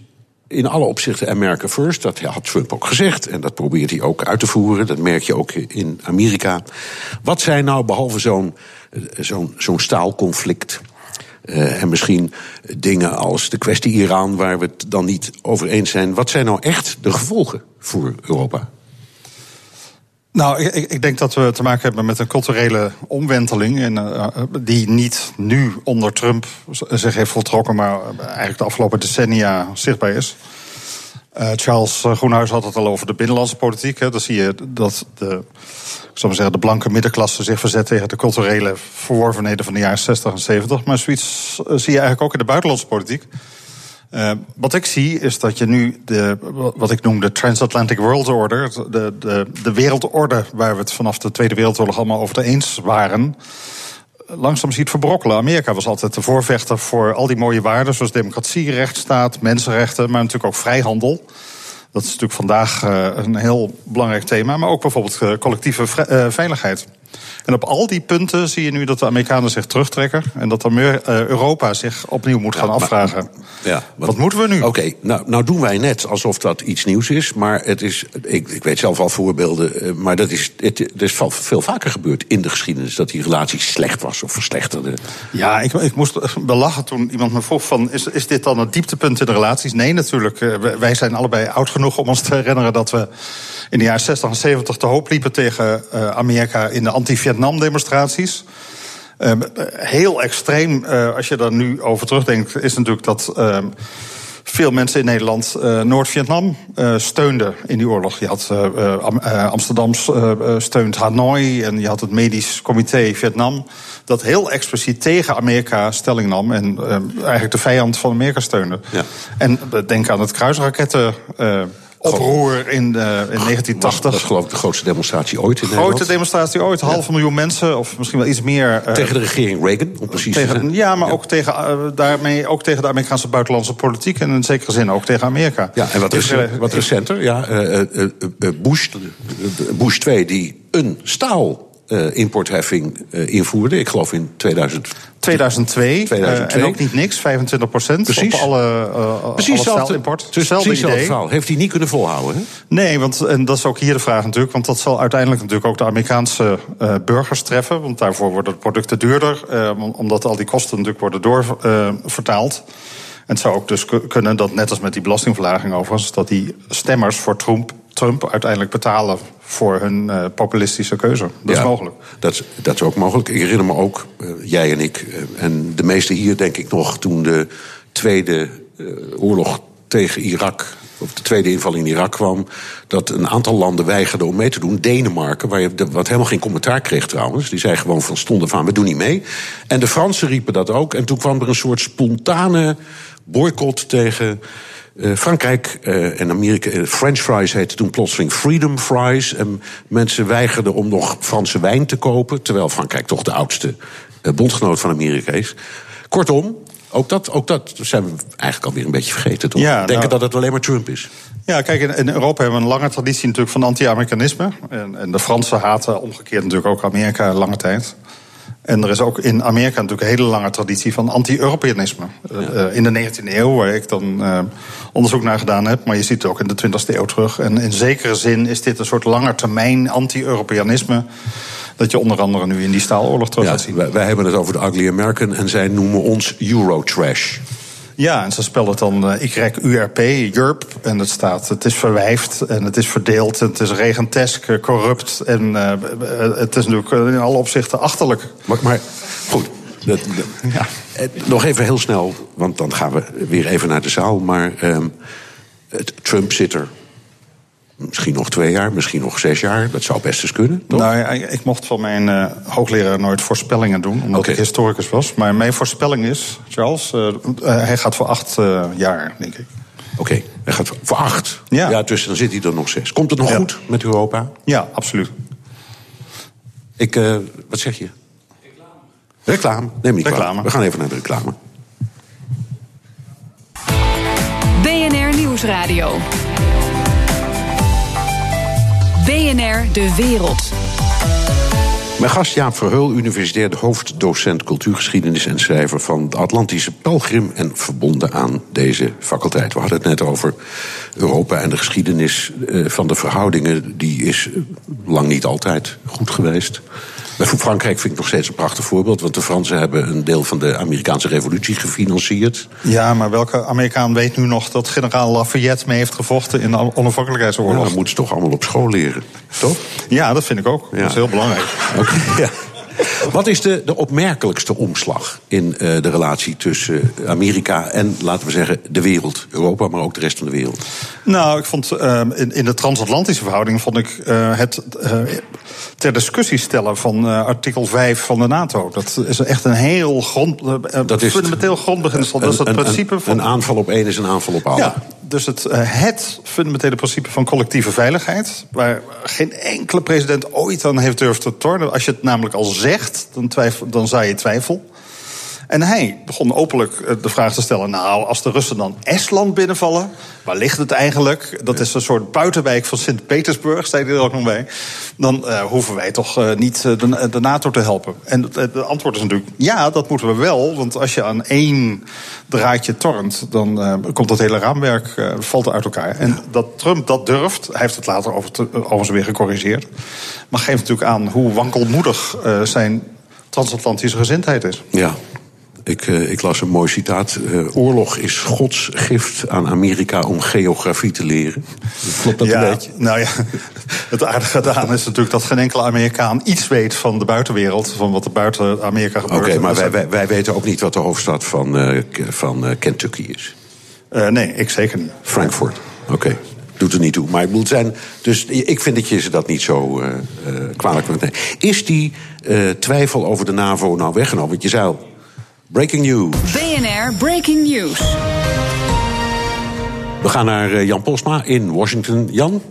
in alle opzichten America first, dat had Trump ook gezegd. En dat probeert hij ook uit te voeren. Dat merk je ook in Amerika. Wat zijn nou, behalve zo'n staalconflict, en misschien dingen als de kwestie Iran, waar we het dan niet over eens zijn, wat zijn nou echt de gevolgen voor Europa? Nou, ik denk dat we te maken hebben met een culturele omwenteling. Die niet nu onder Trump zich heeft voltrokken, maar eigenlijk de afgelopen decennia zichtbaar is. Charles Groenhuijsen had het al over de binnenlandse politiek. Dan zie je dat de blanke middenklasse zich verzet tegen de culturele verworvenheden van de jaren 60 en 70. Maar zoiets zie je eigenlijk ook in de buitenlandse politiek. Wat ik zie is dat je nu wat ik noem de Transatlantic World Order, de wereldorde waar we het vanaf de Tweede Wereldoorlog allemaal over het eens waren, langzaam ziet verbrokkelen. Amerika was altijd de voorvechter voor al die mooie waarden zoals democratie, rechtsstaat, mensenrechten, maar natuurlijk ook vrijhandel. Dat is natuurlijk vandaag een heel belangrijk thema, maar ook bijvoorbeeld collectieve veiligheid. En op al die punten zie je nu dat de Amerikanen zich terugtrekken en dat dan meer Europa zich opnieuw moet gaan afvragen. Wat moeten we nu? Oké, nou doen wij net alsof dat iets nieuws is, maar het is, ik weet zelf al voorbeelden, maar dat is veel vaker gebeurd in de geschiedenis, dat die relatie slecht was of verslechterde. Ja, ik moest belachen toen iemand me vroeg van, is dit dan het dieptepunt in de relaties? Nee, natuurlijk. Wij zijn allebei oud genoeg om ons te herinneren dat we in de jaren 60 en 70 te hoop liepen tegen Amerika in de anti-Vietnam-demonstraties. Heel extreem, als je daar nu over terugdenkt, is natuurlijk dat veel mensen in Nederland Noord-Vietnam steunden in die oorlog. Je had Amsterdam steunt Hanoi en je had het medisch comité Vietnam dat heel expliciet tegen Amerika stelling nam en eigenlijk de vijand van Amerika steunde. Ja. En denk aan het kruisraketten oproer in 1980. Dat is geloof ik de grootste demonstratie ooit in Nederland. Grote demonstratie ooit, 500.000 mensen, of misschien wel iets meer. Tegen de regering Reagan, om precies te zijn. Ja, maar ook daarmee ook tegen de Amerikaanse buitenlandse politiek en in zekere zin ook tegen Amerika. Ja, en wat recenter, Bush 2, die een staal importheffing invoerde. Ik geloof in 2002. En ook niet niks, 25% precies. Op alle staalimport. Dus hetzelfde verhaal. Heeft hij niet kunnen volhouden? Hè? Nee, want en dat is ook hier de vraag natuurlijk. Want dat zal uiteindelijk natuurlijk ook de Amerikaanse burgers treffen. Want daarvoor worden de producten duurder. Omdat al die kosten natuurlijk worden doorvertaald. En het zou ook dus kunnen dat, net als met die belastingverlaging overigens, dat die stemmers voor Trump uiteindelijk betalen voor hun populistische keuze. Dat is mogelijk. Dat is ook mogelijk. Ik herinner me ook, jij en ik, en de meesten hier denk ik nog, toen de tweede oorlog tegen Irak, of de tweede inval in Irak kwam, dat een aantal landen weigerden om mee te doen. Denemarken, wat helemaal geen commentaar kreeg trouwens. Die zei gewoon van stonden van, we doen niet mee. En de Fransen riepen dat ook. En toen kwam er een soort spontane boycott tegen Frankrijk en Amerika. French fries heette toen plotseling freedom fries. En mensen weigerden om nog Franse wijn te kopen, terwijl Frankrijk toch de oudste bondgenoot van Amerika is. Kortom, ook dat zijn we eigenlijk alweer een beetje vergeten, toch? Ja, denken dat het alleen maar Trump is. Ja, kijk, in Europa hebben we een lange traditie natuurlijk van anti-Amerikanisme. En de Fransen haten omgekeerd natuurlijk ook Amerika lange tijd. En er is ook in Amerika natuurlijk een hele lange traditie van anti-Europeanisme. Ja. In de 19e eeuw, waar ik dan onderzoek naar gedaan heb, maar je ziet het ook in de 20e eeuw terug. En in zekere zin is dit een soort langetermijn anti-Europeanisme dat je onder andere nu in die staaloorlog terug gaat zien. Wij hebben het over de ugly American en zij noemen ons Eurotrash. Ja, en ze spellen het dan YURP, Europe, en het staat, het is verwijfd en het is verdeeld, het is regentesk, corrupt en het is natuurlijk in alle opzichten achterlijk. Maar goed, nog even heel snel, want dan gaan we weer even naar de zaal, maar Trump zit er. Misschien nog 2 jaar, misschien nog 6 jaar. Dat zou best eens kunnen, toch? Nou ja, ik mocht van mijn hoogleraar nooit voorspellingen doen, omdat ik historicus was. Maar mijn voorspelling is, Charles, hij gaat voor 8 jaar, denk ik. Oké, hij gaat voor 8. Ja, dus dan zit hij er nog 6. Komt het nog goed met Europa? Ja, absoluut. Wat zeg je? Reclame. Neem niet reclame. We gaan even naar de reclame. BNR Nieuwsradio. BNR De Wereld. Mijn gast Jaap Verheul, universitair hoofddocent cultuurgeschiedenis en schrijver van De Atlantische Pelgrim en verbonden aan deze faculteit. We hadden het net over Europa en de geschiedenis van de verhoudingen. Die is lang niet altijd goed geweest. Maar voor Frankrijk vind ik nog steeds een prachtig voorbeeld, want de Fransen hebben een deel van de Amerikaanse revolutie gefinancierd. Ja, maar welke Amerikaan weet nu nog dat generaal Lafayette mee heeft gevochten in de onafhankelijkheidsoorlog? Ja, dat moeten ze toch allemaal op school leren, toch? Ja, dat vind ik ook. Ja. Dat is heel belangrijk. Okay, ja. Wat is de opmerkelijkste omslag in de relatie tussen Amerika en, laten we zeggen, de wereld? Europa, maar ook de rest van de wereld. Nou, ik vond in de transatlantische verhouding vond ik het ter discussie stellen van artikel 5 van de NATO. Dat is echt een heel fundamenteel grondbeginsel. Dat is het principe van een aanval op één is een aanval op allen. Ja. Dus het fundamentele principe van collectieve veiligheid, waar geen enkele president ooit aan heeft durven te tornen. Als je het namelijk al zegt, dan zou je twijfel. En hij begon openlijk de vraag te stellen... nou, als de Russen dan Estland binnenvallen, waar ligt het eigenlijk? Dat is een soort buitenwijk van Sint-Petersburg, zei hij er ook nog bij. Dan hoeven wij toch niet de NATO te helpen. En het antwoord is natuurlijk, ja, dat moeten we wel. Want als je aan één draadje tornt, dan komt dat hele raamwerk valt uit elkaar. En dat Trump dat durft, hij heeft het later overigens weer gecorrigeerd... maar geeft natuurlijk aan hoe wankelmoedig zijn transatlantische gezindheid is. Ja. Ik las een mooi citaat. Oorlog is Gods gift aan Amerika om geografie te leren. Klopt dat een beetje? Nou ja, het aardige daaraan is natuurlijk dat geen enkele Amerikaan iets weet van de buitenwereld. Van wat er buiten Amerika gebeurt. Oké, maar wij weten ook niet wat de hoofdstad van Kentucky is. Nee, ik zeker niet. Frankfurt, oké. Doet er niet toe. Maar het moet zijn. Dus ik vind dat je ze dat niet zo kwalijk kunt nemen. Is die twijfel over de NAVO nou weggenomen? Want je zei al. Breaking News. BNR Breaking News. We gaan naar Jan Postma in Washington. Jan?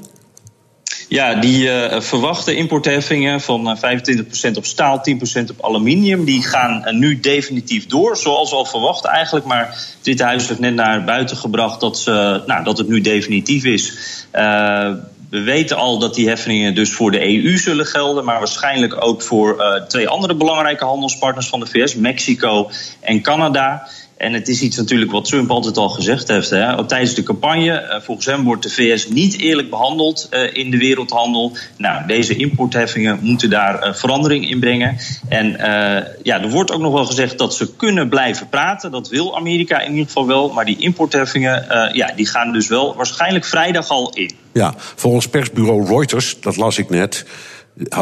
Ja, die verwachte importheffingen van 25% op staal, 10% op aluminium... die gaan nu definitief door, zoals al verwacht eigenlijk. Maar het Witte Huis heeft net naar buiten gebracht dat het nu definitief is... We weten al dat die heffingen dus voor de EU zullen gelden... maar waarschijnlijk ook voor twee andere belangrijke handelspartners van de VS... Mexico en Canada. En het is iets natuurlijk wat Trump altijd al gezegd heeft. Hè. Tijdens de campagne, volgens hem wordt de VS niet eerlijk behandeld in de wereldhandel. Nou, deze importheffingen moeten daar verandering in brengen. En er wordt ook nog wel gezegd dat ze kunnen blijven praten. Dat wil Amerika in ieder geval wel. Maar die importheffingen die gaan dus wel waarschijnlijk vrijdag al in. Ja, volgens persbureau Reuters, dat las ik net...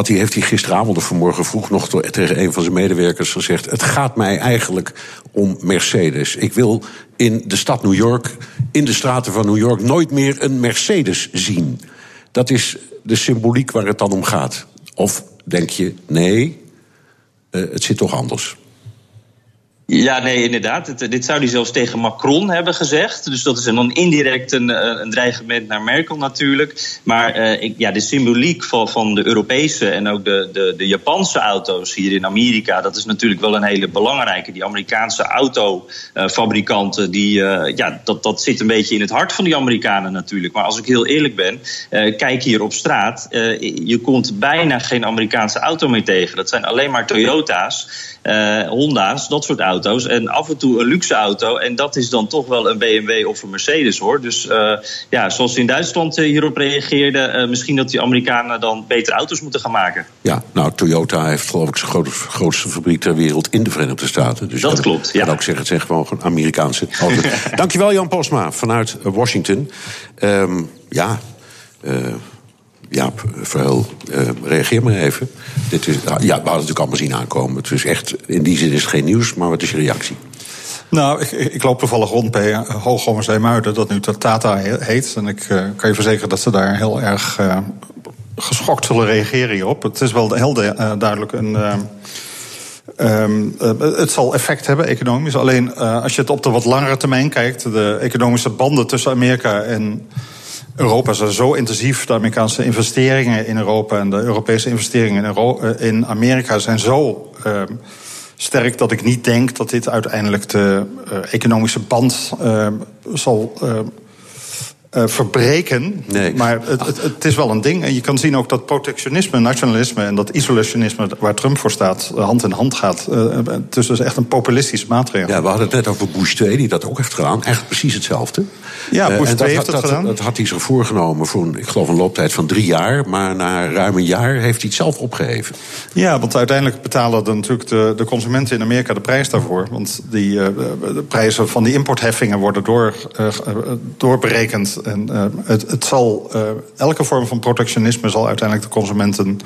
heeft hij gisteravond of vanmorgen vroeg nog tegen een van zijn medewerkers gezegd... het gaat mij eigenlijk om Mercedes. Ik wil in de stad New York, in de straten van New York... nooit meer een Mercedes zien. Dat is de symboliek waar het dan om gaat. Of denk je, nee, het zit toch anders? Ja, nee, inderdaad. Dit zou hij zelfs tegen Macron hebben gezegd. Dus dat is dan indirect een dreigement naar Merkel natuurlijk. Maar de symboliek van de Europese en ook de Japanse auto's hier in Amerika... dat is natuurlijk wel een hele belangrijke. Die Amerikaanse autofabrikanten, dat zit een beetje in het hart van die Amerikanen natuurlijk. Maar als ik heel eerlijk ben, kijk hier op straat. Je komt bijna geen Amerikaanse auto meer tegen. Dat zijn alleen maar Toyota's, Honda's, dat soort auto's. En af en toe een luxe auto. En dat is dan toch wel een BMW of een Mercedes, hoor. Dus zoals ze in Duitsland hierop reageerden... misschien dat die Amerikanen dan betere auto's moeten gaan maken. Ja, nou, Toyota heeft geloof ik zijn grootste fabriek ter wereld... in de Verenigde Staten. Dus dat klopt, ja. Ik kan ook zeggen, het zijn gewoon Amerikaanse auto's. Dankjewel, Jan Postma, vanuit Washington. Jaap Verheul, reageer maar even. We hadden het natuurlijk allemaal zien aankomen. Dus echt, in die zin is het geen nieuws, maar wat is je reactie? Nou, ik loop toevallig rond bij Hooghoorn Zeemuiden, dat nu Tata heet. En ik kan je verzekeren dat ze daar heel erg geschokt zullen reageren hierop. Het is wel heel duidelijk een... het zal effect hebben, economisch. Alleen als je het op de wat langere termijn kijkt... de economische banden tussen Amerika en... Europa is zo intensief. De Amerikaanse investeringen in Europa en de Europese investeringen in Amerika zijn zo sterk dat ik niet denk dat dit uiteindelijk de economische band zal verbreken. Nee. Maar het is wel een ding. En je kan zien ook dat protectionisme, nationalisme en dat isolationisme waar Trump voor staat, hand in hand gaat. Dus dat is echt een populistische maatregel. Ja, we hadden het net over Bush 2, die dat ook heeft gedaan. Echt precies hetzelfde. Ja, Bush 2 heeft het gedaan. Dat had hij zich voorgenomen voor, ik geloof, een looptijd van 3 jaar. Maar na ruim een jaar heeft hij het zelf opgeheven. Ja, want uiteindelijk betalen dan natuurlijk de consumenten in Amerika de prijs daarvoor. Want de prijzen van die importheffingen worden doorberekend. En het zal, elke vorm van protectionisme zal uiteindelijk de consumenten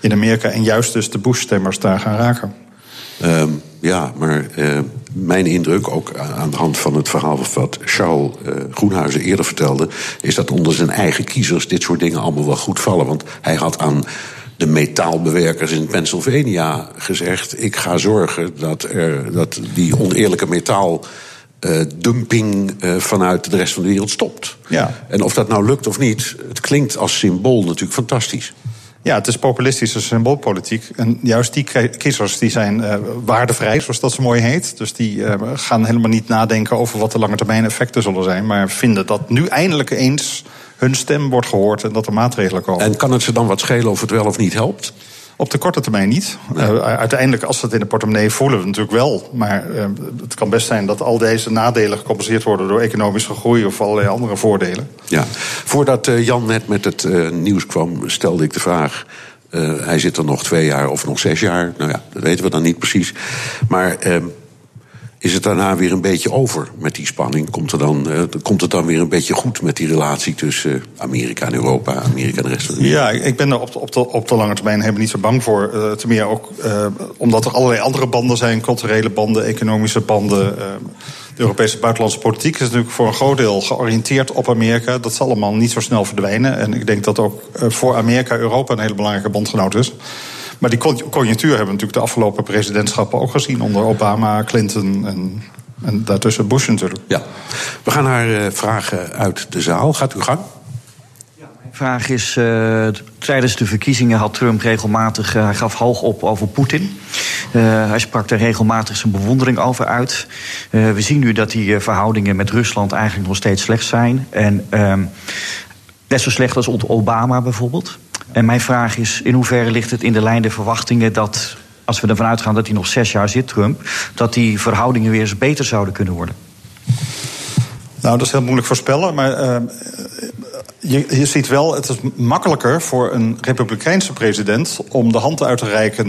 in Amerika... en juist dus de Bush-stemmers daar gaan raken. Mijn indruk, ook aan de hand van het verhaal... wat Charles Groenhuijsen eerder vertelde... is dat onder zijn eigen kiezers dit soort dingen allemaal wel goed vallen. Want hij had aan de metaalbewerkers in Pennsylvania gezegd... ik ga zorgen dat die oneerlijke metaal... dumping vanuit de rest van de wereld stopt. Ja. En of dat nou lukt of niet, het klinkt als symbool natuurlijk fantastisch. Ja, het is populistische symboolpolitiek. En juist die kiezers die zijn waardevrij, zoals dat zo mooi heet. Dus die gaan helemaal niet nadenken over wat de lange termijn effecten zullen zijn. Maar vinden dat nu eindelijk eens hun stem wordt gehoord en dat er maatregelen komen. En kan het ze dan wat schelen of het wel of niet helpt? Op de korte termijn niet. Nee. Uiteindelijk, als ze het in de portemonnee voelen, natuurlijk wel. Maar het kan best zijn dat al deze nadelen gecompenseerd worden door economische groei of allerlei andere voordelen. Ja. Voordat Jan net met het nieuws kwam, stelde ik de vraag. Hij zit er nog 2 jaar of nog 6 jaar. Nou ja, dat weten we dan niet precies. Maar is het daarna weer een beetje over met die spanning? Komt het dan weer een beetje goed met die relatie tussen Amerika en Europa, Amerika en de rest van de wereld? Ja, ik ben er op de lange termijn helemaal niet zo bang voor. Ten meer ook omdat er allerlei andere banden zijn, culturele banden, economische banden. De Europese buitenlandse politiek is natuurlijk voor een groot deel georiënteerd op Amerika. Dat zal allemaal niet zo snel verdwijnen. En ik denk dat ook voor Amerika Europa een hele belangrijke bondgenoot is. Maar die conjunctuur hebben we natuurlijk de afgelopen presidentschappen ook gezien. Onder Obama, Clinton en daartussen Bush natuurlijk. Ja. We gaan naar vragen uit de zaal. Gaat uw gang. Ja, mijn vraag is, tijdens de verkiezingen had Trump regelmatig... hij gaf hoog op over Poetin. Hij sprak daar regelmatig zijn bewondering over uit. We zien nu dat die verhoudingen met Rusland eigenlijk nog steeds slecht zijn. En net zo slecht als onder Obama bijvoorbeeld. En mijn vraag is, in hoeverre ligt het in de lijn der verwachtingen dat, als we ervan uitgaan dat hij nog 6 jaar zit, Trump, dat die verhoudingen weer eens beter zouden kunnen worden? Nou, dat is heel moeilijk voorspellen, maar je ziet wel, het is makkelijker voor een republikeinse president om de hand uit te reiken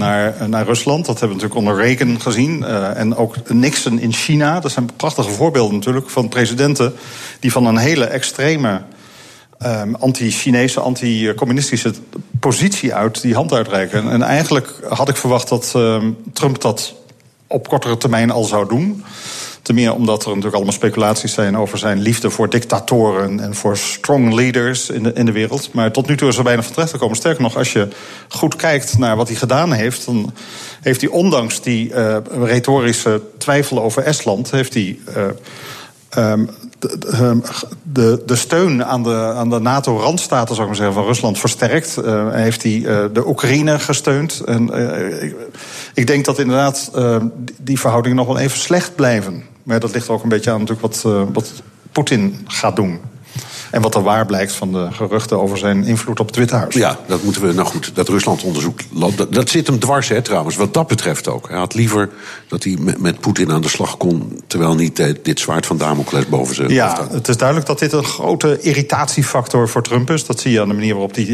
naar Rusland. Dat hebben we natuurlijk onder Reagan gezien. En ook Nixon in China. Dat zijn prachtige voorbeelden natuurlijk van presidenten die van een hele extreme anti-Chinese, anti-communistische positie uit die hand uitreiken. En eigenlijk had ik verwacht dat Trump dat op kortere termijn al zou doen. Ten meer omdat er natuurlijk allemaal speculaties zijn over zijn liefde voor dictatoren en voor strong leaders in de wereld. Maar tot nu toe is er weinig van terecht gekomen. Sterker nog, als je goed kijkt naar wat hij gedaan heeft, dan heeft hij ondanks die retorische twijfelen over Estland, heeft hij de steun aan de NATO-randstaten, zou ik maar zeggen, van Rusland versterkt. Heeft hij de Oekraïne gesteund. En ik denk dat inderdaad die verhoudingen nog wel even slecht blijven. Maar dat ligt ook een beetje aan natuurlijk wat Poetin gaat doen. En wat er waar blijkt van de geruchten over zijn invloed op het Witte Huis. Ja, dat moeten we. Nou goed, dat Rusland-onderzoek. Dat zit hem dwars, hè, trouwens, wat dat betreft ook. Hij had liever dat hij met Poetin aan de slag kon, terwijl niet dit zwaard van Damocles boven zijn. Ja, het is duidelijk dat dit een grote irritatiefactor voor Trump is. Dat zie je aan de manier waarop hij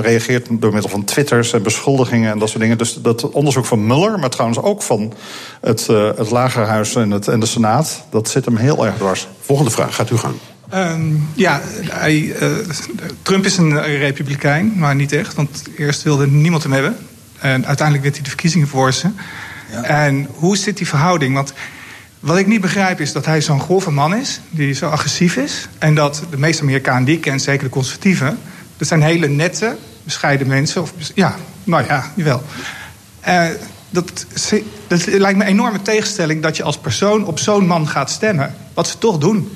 reageert door middel van twitters en beschuldigingen en dat soort dingen. Dus dat onderzoek van Mueller, maar trouwens ook van het Lagerhuis en de Senaat, dat zit hem heel erg dwars. Volgende vraag, gaat u gang. Trump is een republikein, maar niet echt. Want eerst wilde niemand hem hebben. En uiteindelijk werd hij de verkiezingen voor ze. Ja. En hoe zit die verhouding? Want wat ik niet begrijp is dat hij zo'n grove man is. Die zo agressief is. En dat de meeste Amerikanen die ik ken, zeker de conservatieven, dat zijn hele nette, bescheiden mensen. Of, ja, nou ja, jawel. Dat lijkt me een enorme tegenstelling dat je als persoon op zo'n man gaat stemmen. Wat ze toch doen.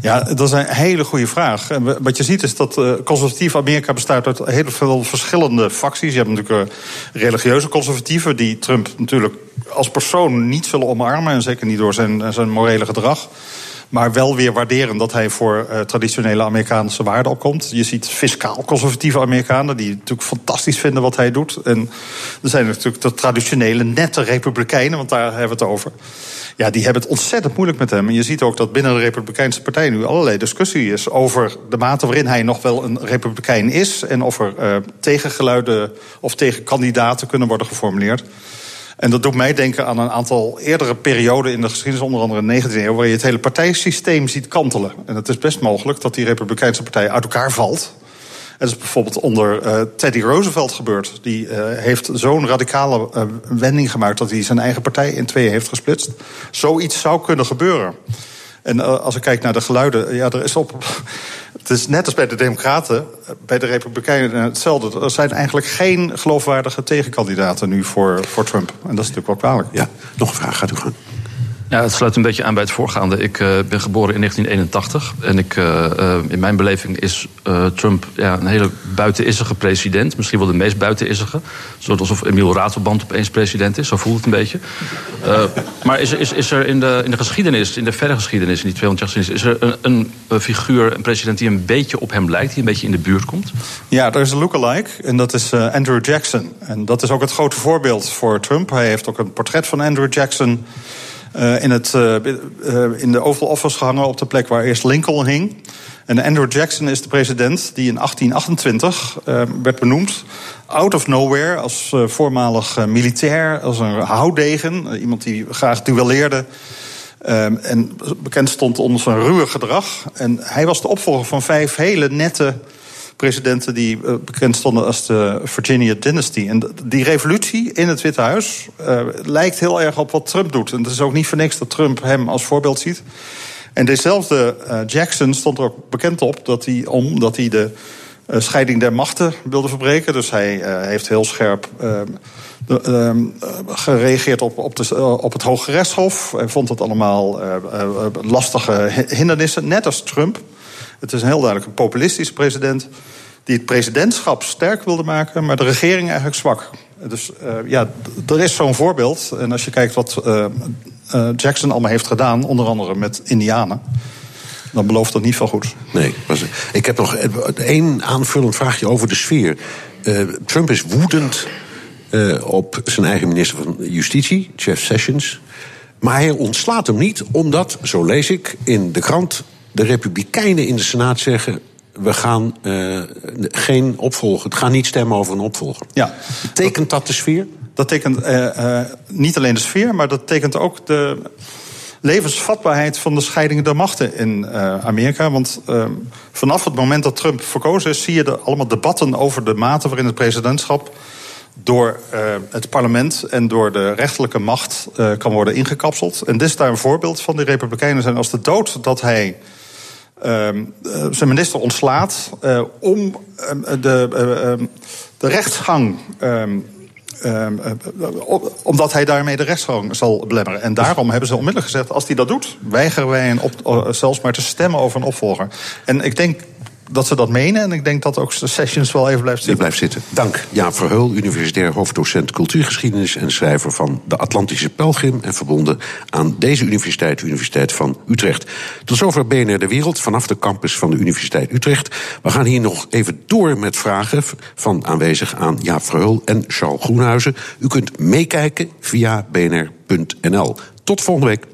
Ja, dat is een hele goede vraag. En wat je ziet is dat conservatief Amerika bestaat uit heel veel verschillende facties. Je hebt natuurlijk religieuze conservatieven die Trump natuurlijk als persoon niet zullen omarmen. En zeker niet door zijn morele gedrag. Maar wel weer waarderen dat hij voor traditionele Amerikaanse waarden opkomt. Je ziet fiscaal conservatieve Amerikanen die natuurlijk fantastisch vinden wat hij doet. En er zijn natuurlijk de traditionele nette republikeinen, want daar hebben we het over. Ja, die hebben het ontzettend moeilijk met hem. En je ziet ook dat binnen de Republikeinse Partij nu allerlei discussie is over de mate waarin hij nog wel een republikein is. En of er tegengeluiden of tegenkandidaten kunnen worden geformuleerd. En dat doet mij denken aan een aantal eerdere perioden in de geschiedenis, onder andere in de 19e eeuw, waar je het hele partijsysteem ziet kantelen. En het is best mogelijk dat die Republikeinse Partij uit elkaar valt. En dat is bijvoorbeeld onder Teddy Roosevelt gebeurd. Die heeft zo'n radicale wending gemaakt dat hij zijn eigen partij in 2 heeft gesplitst. Zoiets zou kunnen gebeuren. En als ik kijk naar de geluiden, ja, het is net als bij de Democraten, bij de Republikeinen hetzelfde. Er zijn eigenlijk geen geloofwaardige tegenkandidaten nu voor Trump. En dat is natuurlijk wel kwalijk. Ja, nog een vraag, gaat u gaan. Ja, het sluit een beetje aan bij het voorgaande. Ik ben geboren in 1981. En in mijn beleving is Trump een hele buitenissige president. Misschien wel de meest buitenissige. Zoals alsof Emiel Ratelband opeens president is. Zo voelt het een beetje. Maar is er in de geschiedenis, in de verre geschiedenis, in die 200 jaar geschiedenis, is er een figuur, een president die een beetje op hem lijkt, die een beetje in de buurt komt? Ja, er is een lookalike. En dat is Andrew Jackson. En dat is ook het grote voorbeeld voor Trump. Hij heeft ook een portret van Andrew Jackson in de Oval Office gehangen op de plek waar eerst Lincoln hing. En Andrew Jackson is de president die in 1828 werd benoemd. Out of nowhere, als voormalig militair, als een houddegen. Iemand die graag duelleerde. En bekend stond onder zijn ruwe gedrag. En hij was de opvolger van 5 hele nette presidenten die bekend stonden als de Virginia Dynasty. En die revolutie in het Witte Huis lijkt heel erg op wat Trump doet. En het is ook niet voor niks dat Trump hem als voorbeeld ziet. En dezelfde Jackson stond er ook bekend op omdat hij de scheiding der machten wilde verbreken. Dus hij heeft heel scherp gereageerd op het Hoge Rechtshof. Hij vond het allemaal lastige hindernissen, net als Trump. Het is een heel duidelijk een populistische president die het presidentschap sterk wilde maken, maar de regering eigenlijk zwak. Dus er is zo'n voorbeeld. En als je kijkt wat Jackson allemaal heeft gedaan, onder andere met Indianen, dan belooft dat niet veel goed. Nee, ik heb nog één aanvullend vraagje over de sfeer. Trump is woedend op zijn eigen minister van Justitie, Jeff Sessions. Maar hij ontslaat hem niet, omdat, zo lees ik in de krant, de Republikeinen in de Senaat zeggen: we gaan geen opvolger. Het gaat niet stemmen over een opvolger. Ja. Tekent dat de sfeer? Dat tekent niet alleen de sfeer, maar dat tekent ook de levensvatbaarheid van de scheidingen der machten in Amerika. Want vanaf het moment dat Trump verkozen is, zie je allemaal debatten over de mate waarin het presidentschap door het parlement en door de rechterlijke macht kan worden ingekapseld. En dit is daar een voorbeeld van. Die Republikeinen zijn als de dood dat hij zijn minister ontslaat om de rechtsgang, omdat hij daarmee de rechtsgang zal belemmeren. En daarom hebben ze onmiddellijk gezegd: als hij dat doet, weigeren wij zelfs maar te stemmen over een opvolger. En ik denk dat ze dat menen. En ik denk dat ook Sessions wel even blijft zitten. Dank. Jaap Verheul, universitair hoofddocent cultuurgeschiedenis en schrijver van De Atlantische Pelgrim en verbonden aan deze universiteit, de Universiteit van Utrecht. Tot zover BNR De Wereld vanaf de campus van de Universiteit Utrecht. We gaan hier nog even door met vragen van aanwezig aan Jaap Verheul en Charles Groenhuijsen. U kunt meekijken via bnr.nl. Tot volgende week.